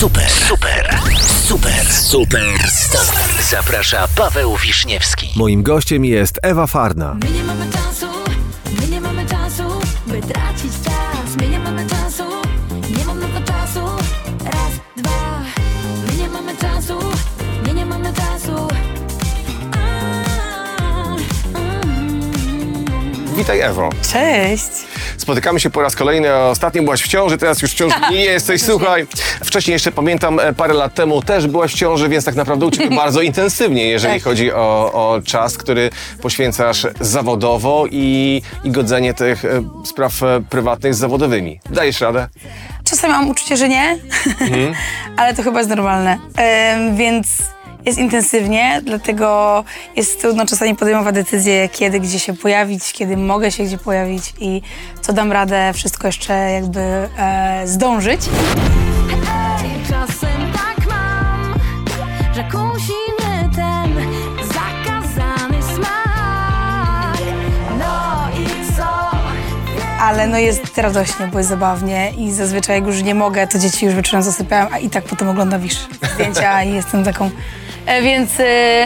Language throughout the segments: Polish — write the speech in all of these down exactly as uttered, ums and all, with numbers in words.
Super, super, super, super, super. Zaprasza Paweł Wiszniewski. Moim gościem jest Ewa Farna. My nie mamy czasu, my nie mamy czasu, by tracić czas. My nie mamy czasu, nie mam na to czasu. Raz, dwa. My nie mamy czasu, my nie mamy czasu. Witaj, Ewo. Cześć. Spotykamy się po raz kolejny. Ostatnio byłaś w ciąży, teraz już w ciąży nie jesteś. Słuchaj, wcześniej jeszcze pamiętam, parę lat temu też byłaś w ciąży, więc tak naprawdę u Ciebie bardzo intensywnie, jeżeli tak. chodzi o, o czas, który poświęcasz zawodowo i, i godzenie tych spraw prywatnych z zawodowymi. Dajesz radę? Czasem mam uczucie, że nie, mm. ale to chyba jest normalne, Ym, więc... Jest intensywnie, dlatego jest trudno czasami podejmować decyzje, kiedy, gdzie się pojawić, kiedy mogę się gdzie pojawić i co dam radę, wszystko jeszcze jakby e, zdążyć. Hej, czasem tak mam, że kusimy ten zakazany smak. No i co? Ale no jest radośnie, bo jest zabawnie i zazwyczaj jak już nie mogę, to dzieci już wieczorem zasypiają, a i tak potem oglądam wiesz, zdjęcia i jestem taką... Więc,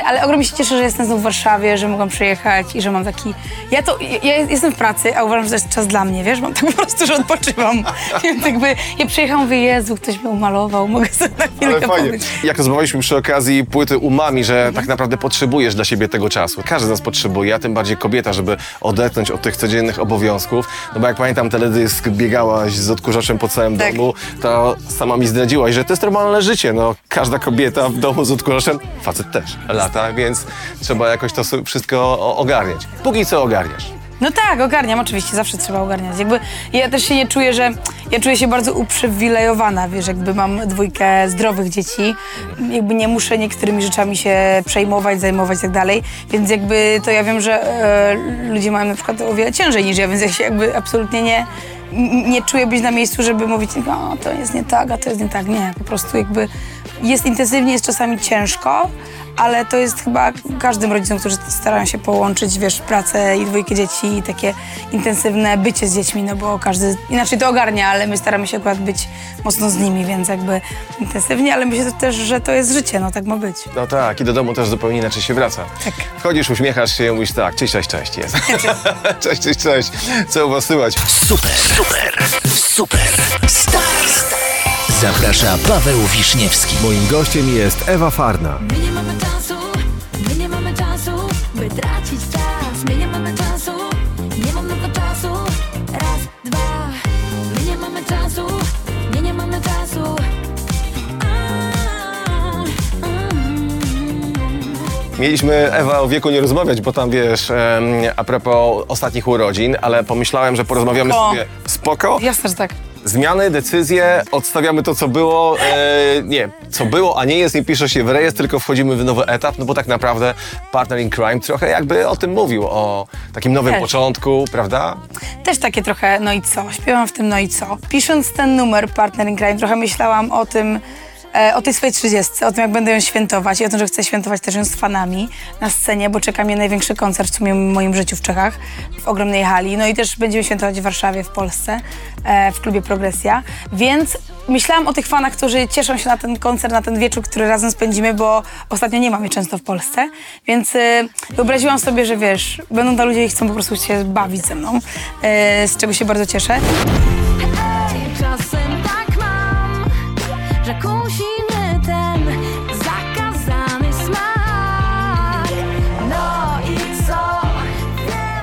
ale ogromnie się cieszę, że jestem znów w Warszawie, że mogłam przyjechać i że mam taki... Ja to, ja jestem w pracy, a uważam, że to jest czas dla mnie, wiesz, mam tak po prostu, że odpoczywam. Więc jakby, ja przyjechałam, mówię, Jezu, ktoś mnie umalował, mogę sobie na chwilkę powiedzieć. Jak rozmawialiśmy przy okazji płyty Umami, że mhm. tak naprawdę potrzebujesz dla siebie tego czasu. Każdy z nas potrzebuje, a tym bardziej kobieta, żeby odetchnąć od tych codziennych obowiązków. No bo jak pamiętam, teledysk biegałaś z odkurzaczem po całym tak. domu, to sama mi zdradziłaś, że to jest normalne życie, no. Każda kobieta w domu z odkurzaczem, facet też lata, więc trzeba jakoś to wszystko ogarniać. Póki co ogarniasz. No tak, ogarniam, oczywiście, zawsze trzeba ogarniać. Jakby ja też się nie czuję, że... Ja czuję się bardzo uprzywilejowana, wiesz, jakby mam dwójkę zdrowych dzieci. Jakby nie muszę niektórymi rzeczami się przejmować, zajmować i tak dalej. Więc jakby to ja wiem, że e, ludzie mają na przykład o wiele ciężej niż ja, więc ja się jakby absolutnie nie... Nie czuję być na miejscu, żeby mówić, no to jest nie tak, a to jest nie tak. Nie, po prostu jakby jest intensywnie, jest czasami ciężko, ale to jest chyba każdym rodzicom, którzy starają się połączyć, wiesz, pracę i dwójkę dzieci i takie intensywne bycie z dziećmi, no bo każdy inaczej to ogarnia, ale my staramy się akurat być mocno z nimi, więc jakby intensywnie, ale myślę też, że to jest życie, no tak ma być. No tak, i do domu też zupełnie inaczej się wraca. Tak. Wchodzisz, uśmiechasz się i mówisz tak, cześć, cześć, cześć, jest. Cześć, cześć, cześć, co u was słychać? Super, super, super, star. Zaprasza Paweł Wiszniewski. Moim gościem jest Ewa Farna. By tracić czas, my nie mamy czasu, nie mam na to czasu. Raz, dwa, my nie mamy czasu, nie, nie mamy czasu. Mieliśmy, Ewa, o wieku nie rozmawiać, bo tam, wiesz, a propos ostatnich urodzin, ale pomyślałem, że porozmawiamy spoko. sobie spoko. Jasne, że tak. Zmiany, decyzje, odstawiamy to, co było, e, nie, co było, a nie jest, nie pisze się w rejestr, tylko wchodzimy w nowy etap, no bo tak naprawdę Partner in Crime trochę jakby o tym mówił, o takim nowym Też. początku, prawda? Też takie trochę no i co, śpiewam w tym no i co. Pisząc ten numer Partner in Crime trochę myślałam o tym, o tej swojej trzydziestce, o tym, jak będę ją świętować i o tym, że chcę świętować też ją z fanami na scenie, bo czeka mnie największy koncert w sumie w moim życiu w Czechach, w ogromnej hali. No i też będziemy świętować w Warszawie, w Polsce, w klubie Progresja. Więc myślałam o tych fanach, którzy cieszą się na ten koncert, na ten wieczór, który razem spędzimy, bo ostatnio nie mam jej często w Polsce. Więc wyobraziłam sobie, że wiesz, będą to ludzie i chcą po prostu się bawić ze mną, z czego się bardzo cieszę. Kusimy ten zakazany smak. No i co?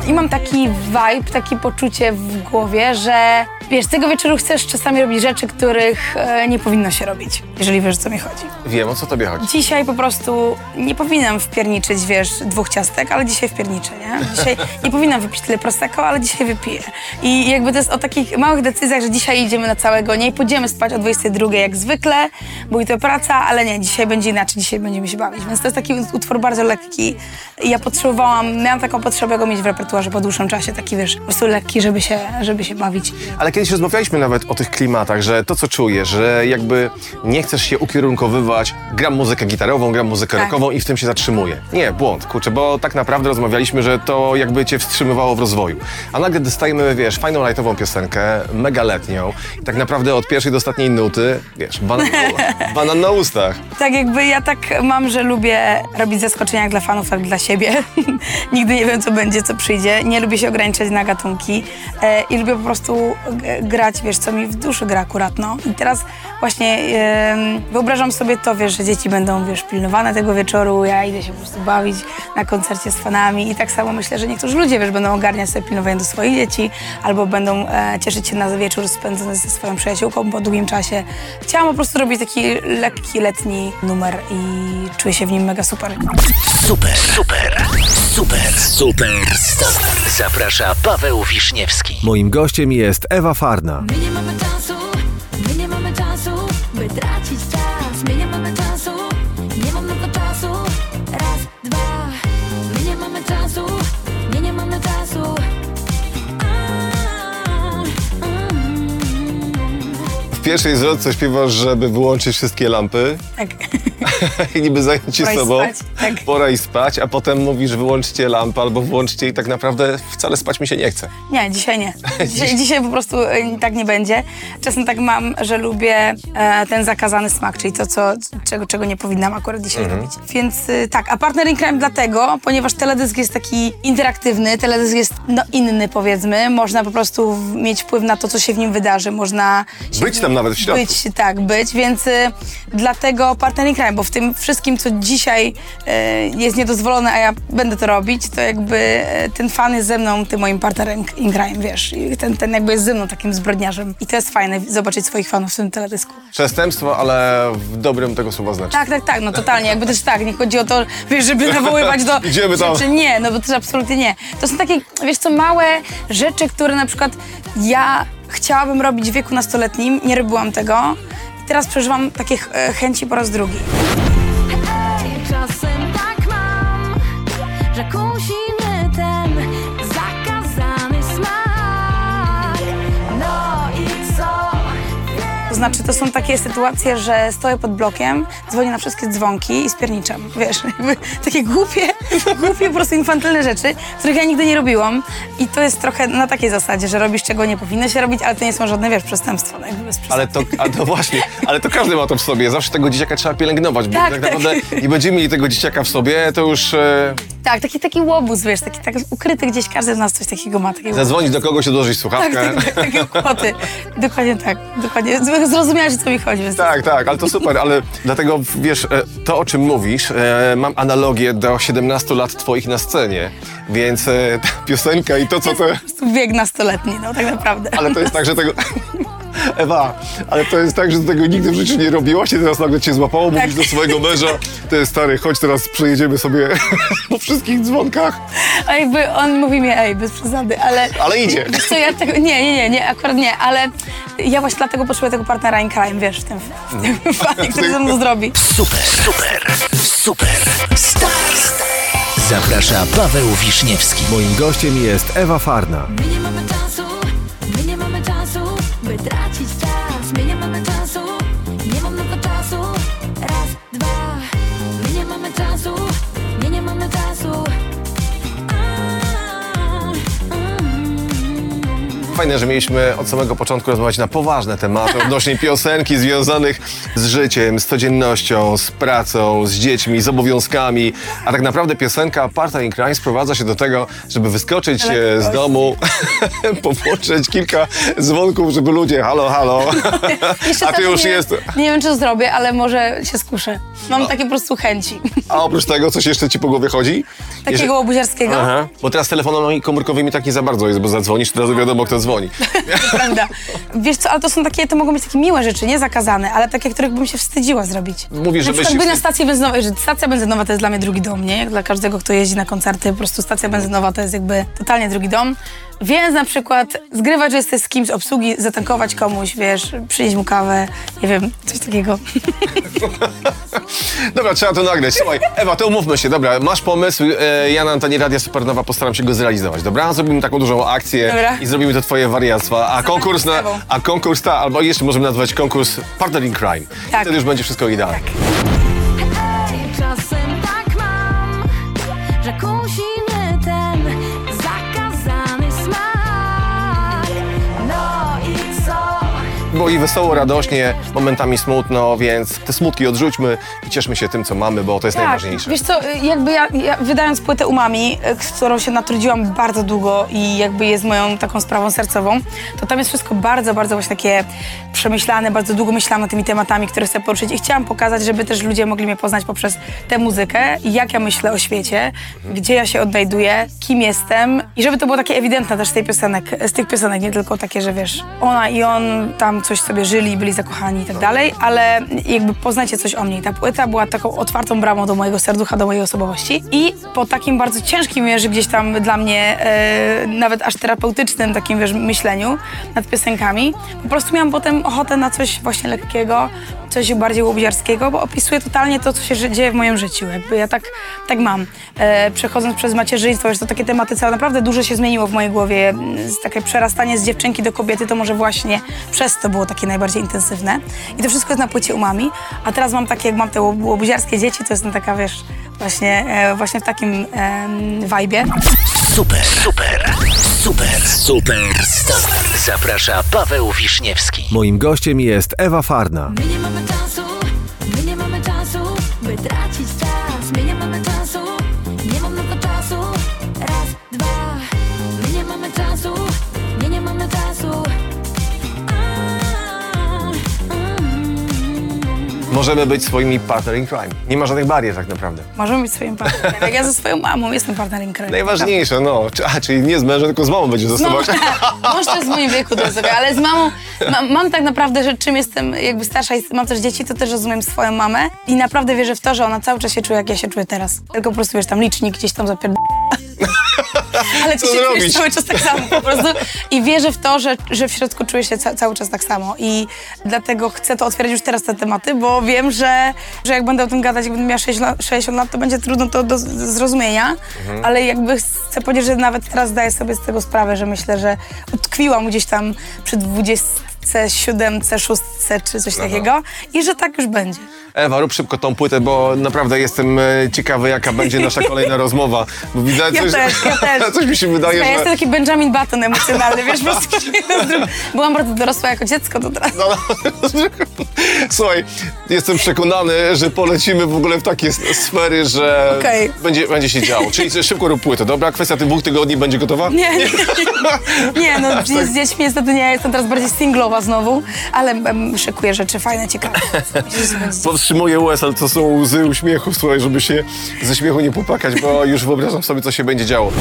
I mam taki vibe, takie poczucie w głowie, że Wiesz, tego wieczoru chcesz czasami robić rzeczy, których nie powinno się robić, jeżeli wiesz, o co mi chodzi. Wiem, o co tobie chodzi. Dzisiaj po prostu nie powinnam wpierniczyć, wiesz, dwóch ciastek, ale dzisiaj wpierniczę, nie? Dzisiaj nie powinnam wypić tyle Prosecco, ale dzisiaj wypiję. I jakby to jest o takich małych decyzjach, że dzisiaj idziemy na całego, nie pójdziemy spać o dwudziestej drugiej jak zwykle, bo i to praca, ale nie, dzisiaj będzie inaczej, dzisiaj będziemy się bawić. Więc to jest taki utwór bardzo lekki. Ja potrzebowałam, miałam taką potrzebę go mieć w repertuarze po dłuższym czasie, taki, wiesz, po prostu lekki, żeby się, żeby się bawić. Ale kiedyś rozmawialiśmy nawet o tych klimatach, że to, co czujesz, że jakby nie chcesz się ukierunkowywać, gram muzykę gitarową, gram muzykę rockową i w tym się zatrzymuje. Nie, błąd, kurczę, bo tak naprawdę rozmawialiśmy, że to jakby cię wstrzymywało w rozwoju. A nagle dostajemy, wiesz, fajną lightową piosenkę, mega letnią i tak naprawdę od pierwszej do ostatniej nuty, wiesz, banan, banan na ustach. Tak jakby ja tak mam, że lubię robić zaskoczenia dla fanów, tak dla siebie. Nigdy nie wiem, co będzie, co przyjdzie. Nie lubię się ograniczać na gatunki e, i lubię po prostu grać, wiesz, co mi w duszy gra akurat, no. I teraz właśnie yy, wyobrażam sobie to, wiesz, że dzieci będą, wiesz, pilnowane tego wieczoru, ja idę się po prostu bawić na koncercie z fanami i tak samo myślę, że niektórzy ludzie, wiesz, będą ogarniać sobie pilnowanie do swoich dzieci albo będą e, cieszyć się na wieczór spędzony ze swoją przyjaciółką po długim czasie. Chciałam po prostu robić taki lekki, letni numer i czuję się w nim mega super. Super, super, super, super, super. Zaprasza Paweł Wiszniewski. Moim gościem jest Ewa Farna. My nie mamy czasu, my nie mamy czasu, by tracić czas. My nie mamy czasu, nie mamy na to czasu. Raz, dwa. My nie mamy czasu, nie, nie mamy czasu. W pierwszej zwrotce śpiewasz, żeby wyłączyć wszystkie lampy. Tak. I niby zająć się sobą, tak. Pora i spać, a potem mówisz wyłączcie lampę albo włączcie i tak naprawdę wcale spać mi się nie chce. Nie, dzisiaj nie. Dzisiaj, Dziś... dzisiaj po prostu tak nie będzie. Czasem tak mam, że lubię e, ten zakazany smak, czyli to, co, czego, czego nie powinnam akurat dzisiaj mhm. robić. Więc y, tak, a Partner in Crime dlatego, ponieważ teledysk jest taki interaktywny, teledysk jest no, inny powiedzmy, można po prostu mieć wpływ na to, co się w nim wydarzy, można... Być nim, tam nawet w środku. Być, tak, być, więc y, dlatego Partner in Crime, bo w tym wszystkim, co dzisiaj y, jest niedozwolone, a ja będę to robić, to jakby y, ten fan jest ze mną, tym moim partnerem in crime, wiesz. I ten, ten jakby jest ze mną takim zbrodniarzem. I to jest fajne, zobaczyć swoich fanów w tym teledysku. Przestępstwo, ale w dobrym tego słowa znaczeniu. Tak, tak, tak, no totalnie, jakby też tak, nie chodzi o to, wiesz, żeby nawoływać do... Idziemy tam. Czy nie, no bo też absolutnie nie. To są takie, wiesz co, małe rzeczy, które na przykład ja chciałabym robić w wieku nastoletnim, nie robiłam tego. Teraz przeżywam takie chęci po raz drugi. Hej, czasem tak mam, że kusi mnie ten zakazany smak. No i co? To znaczy, to są takie sytuacje, że stoję pod blokiem, dzwonię na wszystkie dzwonki i spierniczam. Wiesz, takie głupie, głupie po prostu infantylne rzeczy, których ja nigdy nie robiłam. I to jest trochę na takiej zasadzie, że robisz czego nie powinno się robić, ale to nie są żadne, wiesz, przestępstwa. No, jakby bez przestępstwa. Ale to, a to właśnie, ale to każdy ma to w sobie. Zawsze tego dzieciaka trzeba pielęgnować, bo tak, tak naprawdę tak. Nie będziemy mieli tego dzieciaka w sobie, to już... E... Tak, taki, taki łobuz, wiesz, taki tak ukryty gdzieś, każdy z nas coś takiego ma. Takiego zadzwonić łobuz. Do kogoś, odłożyć słuchawkę. Tak, tak, tak, takie kłopoty. Dokładnie tak, dokładnie. Zrozumiałeś, o co mi chodzi. Tak, tak, ale to super, ale dlatego, wiesz, to o czym mówisz, e, mam analogię do siedemnastu lat twoich na scenie, więc e, ta piosenka i to, co to... To jest po prostu wiek nastoletni, no tak naprawdę. Ale to jest tak, że tego... Ewa, ale to jest tak, że tego nigdy w życiu nie robiłaś i teraz nagle cię złapało, tak. Mówisz do swojego męża, ty stary, chodź teraz przejedziemy sobie po wszystkich dzwonkach. Ej, bo on mówi mi, ej, bez przesady, ale... Ale idzie. Wiesz co, ja tego, nie, nie, nie, nie, akurat nie, ale ja właśnie dlatego potrzebuję tego partnera in crime, wiesz, w tym, w tym fanie, który ze mną zrobi. Super, super, super, star. Zaprasza Paweł Wiszniewski. Moim gościem jest Ewa Farna. Tracić czas, my nie mamy czasu, nie mam na to czasu. Raz, dwa, my nie mamy czasu, nie, nie mamy czasu. Fajne, że mieliśmy od samego początku rozmawiać na poważne tematy odnośnie piosenki związanych z życiem, z codziennością, z pracą, z dziećmi, z obowiązkami. A tak naprawdę piosenka Partner in Crime sprowadza się do tego, żeby wyskoczyć z domu, powłączyć kilka dzwonków, żeby ludzie halo, halo, a ty już nie, jest... Nie wiem, czy zrobię, ale może się skuszę. Mam no. takie po prostu chęci. A oprócz tego coś jeszcze ci po głowie chodzi? Takiego Jeże... łobuziarskiego? Aha. Bo teraz telefonami komórkowymi tak nie za bardzo jest, bo zadzwonisz, to teraz wiadomo, kto dzwoni. Prawda. Wiesz co, ale to są takie, to mogą być takie miłe rzeczy, nie zakazane, ale takie, których bym się wstydziła zrobić. Mówisz, że byś... na stację benzynową, że stacja benzynowa to jest dla mnie drugi dom, nie? Jak dla każdego, kto jeździ na koncerty, po prostu stacja benzynowa to jest jakby totalnie drugi dom. Więc na przykład zgrywać, że jesteś z kimś z obsługi, zatankować komuś, wiesz, przynieść mu kawę, nie wiem, coś takiego. Dobra, trzeba to nagrać. Słuchaj, Ewa, to umówmy się, dobra, masz pomysł, e, ja na antenie Radia Supernova postaram się go zrealizować, dobra? Zrobimy taką dużą akcję dobra. I zrobimy to twoje wariactwa, a konkurs, na, a konkurs ta, albo jeszcze możemy nazwać konkurs Partner in Crime. Tak. Wtedy już będzie wszystko idealne. Tak. Hej, czasem tak mam, że kusimy ten zakazany smak. No i co? Było i wesoło, radośnie, momentami smutno, więc te smutki odrzućmy i cieszmy się tym, co mamy, bo to jest tak, najważniejsze. Wiesz co, jakby ja, ja wydając płytę Umami, z którą się natrudziłam bardzo długo i jakby jest moją taką sprawą sercową, to tam jest wszystko bardzo, bardzo właśnie takie przemyślane, bardzo długo myślałam nad tymi tematami, które chcę poruszyć i chciałam pokazać, żeby też ludzie mogli mnie poznać poprzez tę muzykę, jak ja myślę o świecie, mhm. gdzie ja się odnajduję, kim jestem i żeby to było takie ewidentne też z, tej piosenek, z tych piosenek, nie tylko takie, że wiesz, ona i on tam coś sobie żyli, byli zakochani i tak dalej, ale jakby poznacie coś o mnie. Ta płyta była taką otwartą bramą do mojego serducha, do mojej osobowości i po takim bardzo ciężkim, wiesz, gdzieś tam dla mnie e, nawet aż terapeutycznym takim, wiesz, myśleniu nad piosenkami, po prostu miałam potem ochotę na coś właśnie lekkiego, coś bardziej łobuziarskiego, bo opisuje totalnie to, co się dzieje w moim życiu. Jakby ja tak, tak mam. E, przechodząc przez macierzyństwo, wiesz, to takie tematy, co naprawdę dużo się zmieniło w mojej głowie. Takie przerastanie z dziewczynki do kobiety, to może właśnie przez to było takie najbardziej intensywne. I to wszystko jest na płycie Umami. A teraz mam takie, jak mam te łobuziarskie dzieci, to jestem taka, wiesz, właśnie, e, właśnie w takim wajbie. Super, super, super, super, super. Zaprasza Paweł Wiszniewski. Moim gościem jest Ewa Farna. My nie mamy czasu, my nie mamy czasu, by tracić czas. My nie mamy czasu, nie mamy na to czasu. Raz, dwa. My nie mamy czasu, my nie mamy czasu. Możemy być swoimi partner in crime. Nie ma żadnych barier tak naprawdę. Możemy być swoim partnerem. Jak ja ze swoją mamą jestem partner in crime. Najważniejsze, no. A, czyli nie z mężem, tylko z mamą będziesz zostawać. No, mąż to jest w moim wieku, to jest ok, ale z mamą mam, mam tak naprawdę, że czym jestem jakby starsza i mam też dzieci, to też rozumiem swoją mamę i naprawdę wierzę w to, że ona cały czas się czuje, jak ja się czuję teraz. Tylko po prostu, wiesz, tam licznik gdzieś tam zapierd... Ale ty się czujesz cały czas tak samo po prostu i wierzę w to, że, że w środku czujesz się ca- cały czas tak samo i dlatego chcę to otwierać już teraz te tematy, bo wiem, że, że jak będę o tym gadać, jak będę miała sześćdziesiąt lat, to będzie trudno to do zrozumienia, mhm. ale jakby chcę powiedzieć, że nawet teraz zdaję sobie z tego sprawę, że myślę, że utkwiłam gdzieś tam przy dwudziestce siódemce, szóstce czy coś Aha. takiego i że tak już będzie. Ewa, rób szybko tą płytę, bo naprawdę jestem ciekawy, jaka będzie nasza kolejna rozmowa. Bo widzę, ja coś, też, ja też. Coś mi się wydaje, Słuchaj, że... Ja jestem taki Benjamin Button emocjonalny, wiesz, po prostu byłam bardzo dorosła jako dziecko, to teraz... No, no. Słuchaj, jestem przekonany, że polecimy w ogóle w takie sfery, że okay. będzie, będzie się działo. Czyli szybko rób płytę, dobra? Kwestia tych dwóch tygodni będzie gotowa? Nie, nie, nie, nie no z, tak. z dziećmi niestety nie, ja jestem teraz bardziej singlowa znowu, ale um, szykuję rzeczy fajne, ciekawe. Powstrzymuję łez, ale to są łzy uśmiechu, słuchaj, żeby się ze śmiechu nie popłakać, bo już wyobrażam sobie, co się będzie działo.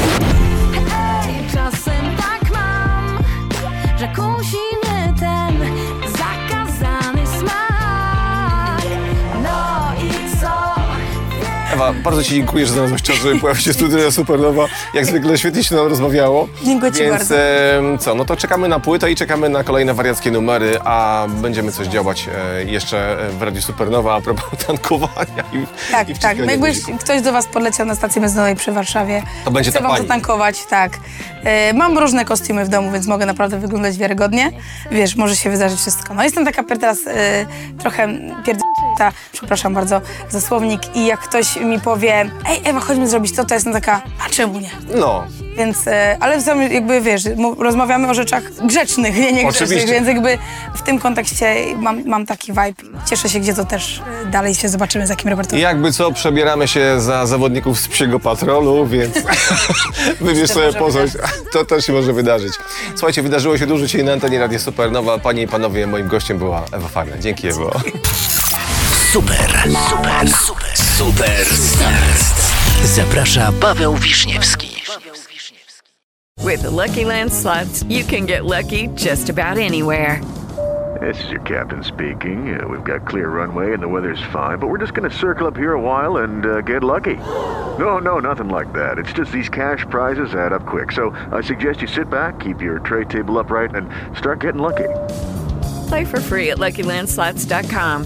Hej, czasem tak mam, że kusimy ten zakazany smak. No i co? Ewa, bardzo ci dziękuję, że znalazłeś czas, żeby pojawić się Studio Supernowa. Jak zwykle świetnie się nam rozmawiało. Dziękuję ci Więc, bardzo. Więc co, no to czekamy na płytę i czekamy na kolejne wariackie numery, a będziemy coś działać e, jeszcze w Radiu Supernowa a propos tankowania i Tak, i tak. Jakby ktoś do was poleciał na stacji benzynowej przy Warszawie. To będzie Chcę ta wam zatankować, tak. E, mam różne kostiumy w domu, więc mogę naprawdę wyglądać wiarygodnie. Wiesz, może się wydarzyć wszystko. No jestem taka teraz e, trochę pierdolnięta, przepraszam bardzo, za słownik i jak ktoś mi powie, ej Ewa, chodźmy zrobić to, to jestem taka, a czemu nie? No. Więc, ale w sumie jakby wiesz, rozmawiamy o rzeczach grzecznych, nie niegrzecznych, więc jakby w tym kontekście mam, mam taki vibe. Cieszę się, gdzie to też dalej się zobaczymy, z jakim repertuarem. Jakby co, przebieramy się za zawodników z Psiego Patrolu, więc wybierz sobie poznać. To też się może wydarzyć. Słuchajcie, wydarzyło się dużo dzisiaj na antenie Radia Supernowa. Panie i panowie, moim gościem była Ewa Farna. Dzięki, Ewo. Super, super, super, super stars. Zaprasza Paweł Wiszniewski. With the Lucky Land Slots, you can get lucky just about anywhere. This is your captain speaking. Uh, we've got clear runway and the weather's fine, but we're just going to circle up here a while and uh, get lucky. No, no, nothing like that. It's just these cash prizes add up quick. So I suggest you sit back, keep your tray table upright, and start getting lucky. Play for free at lucky land slots dot com.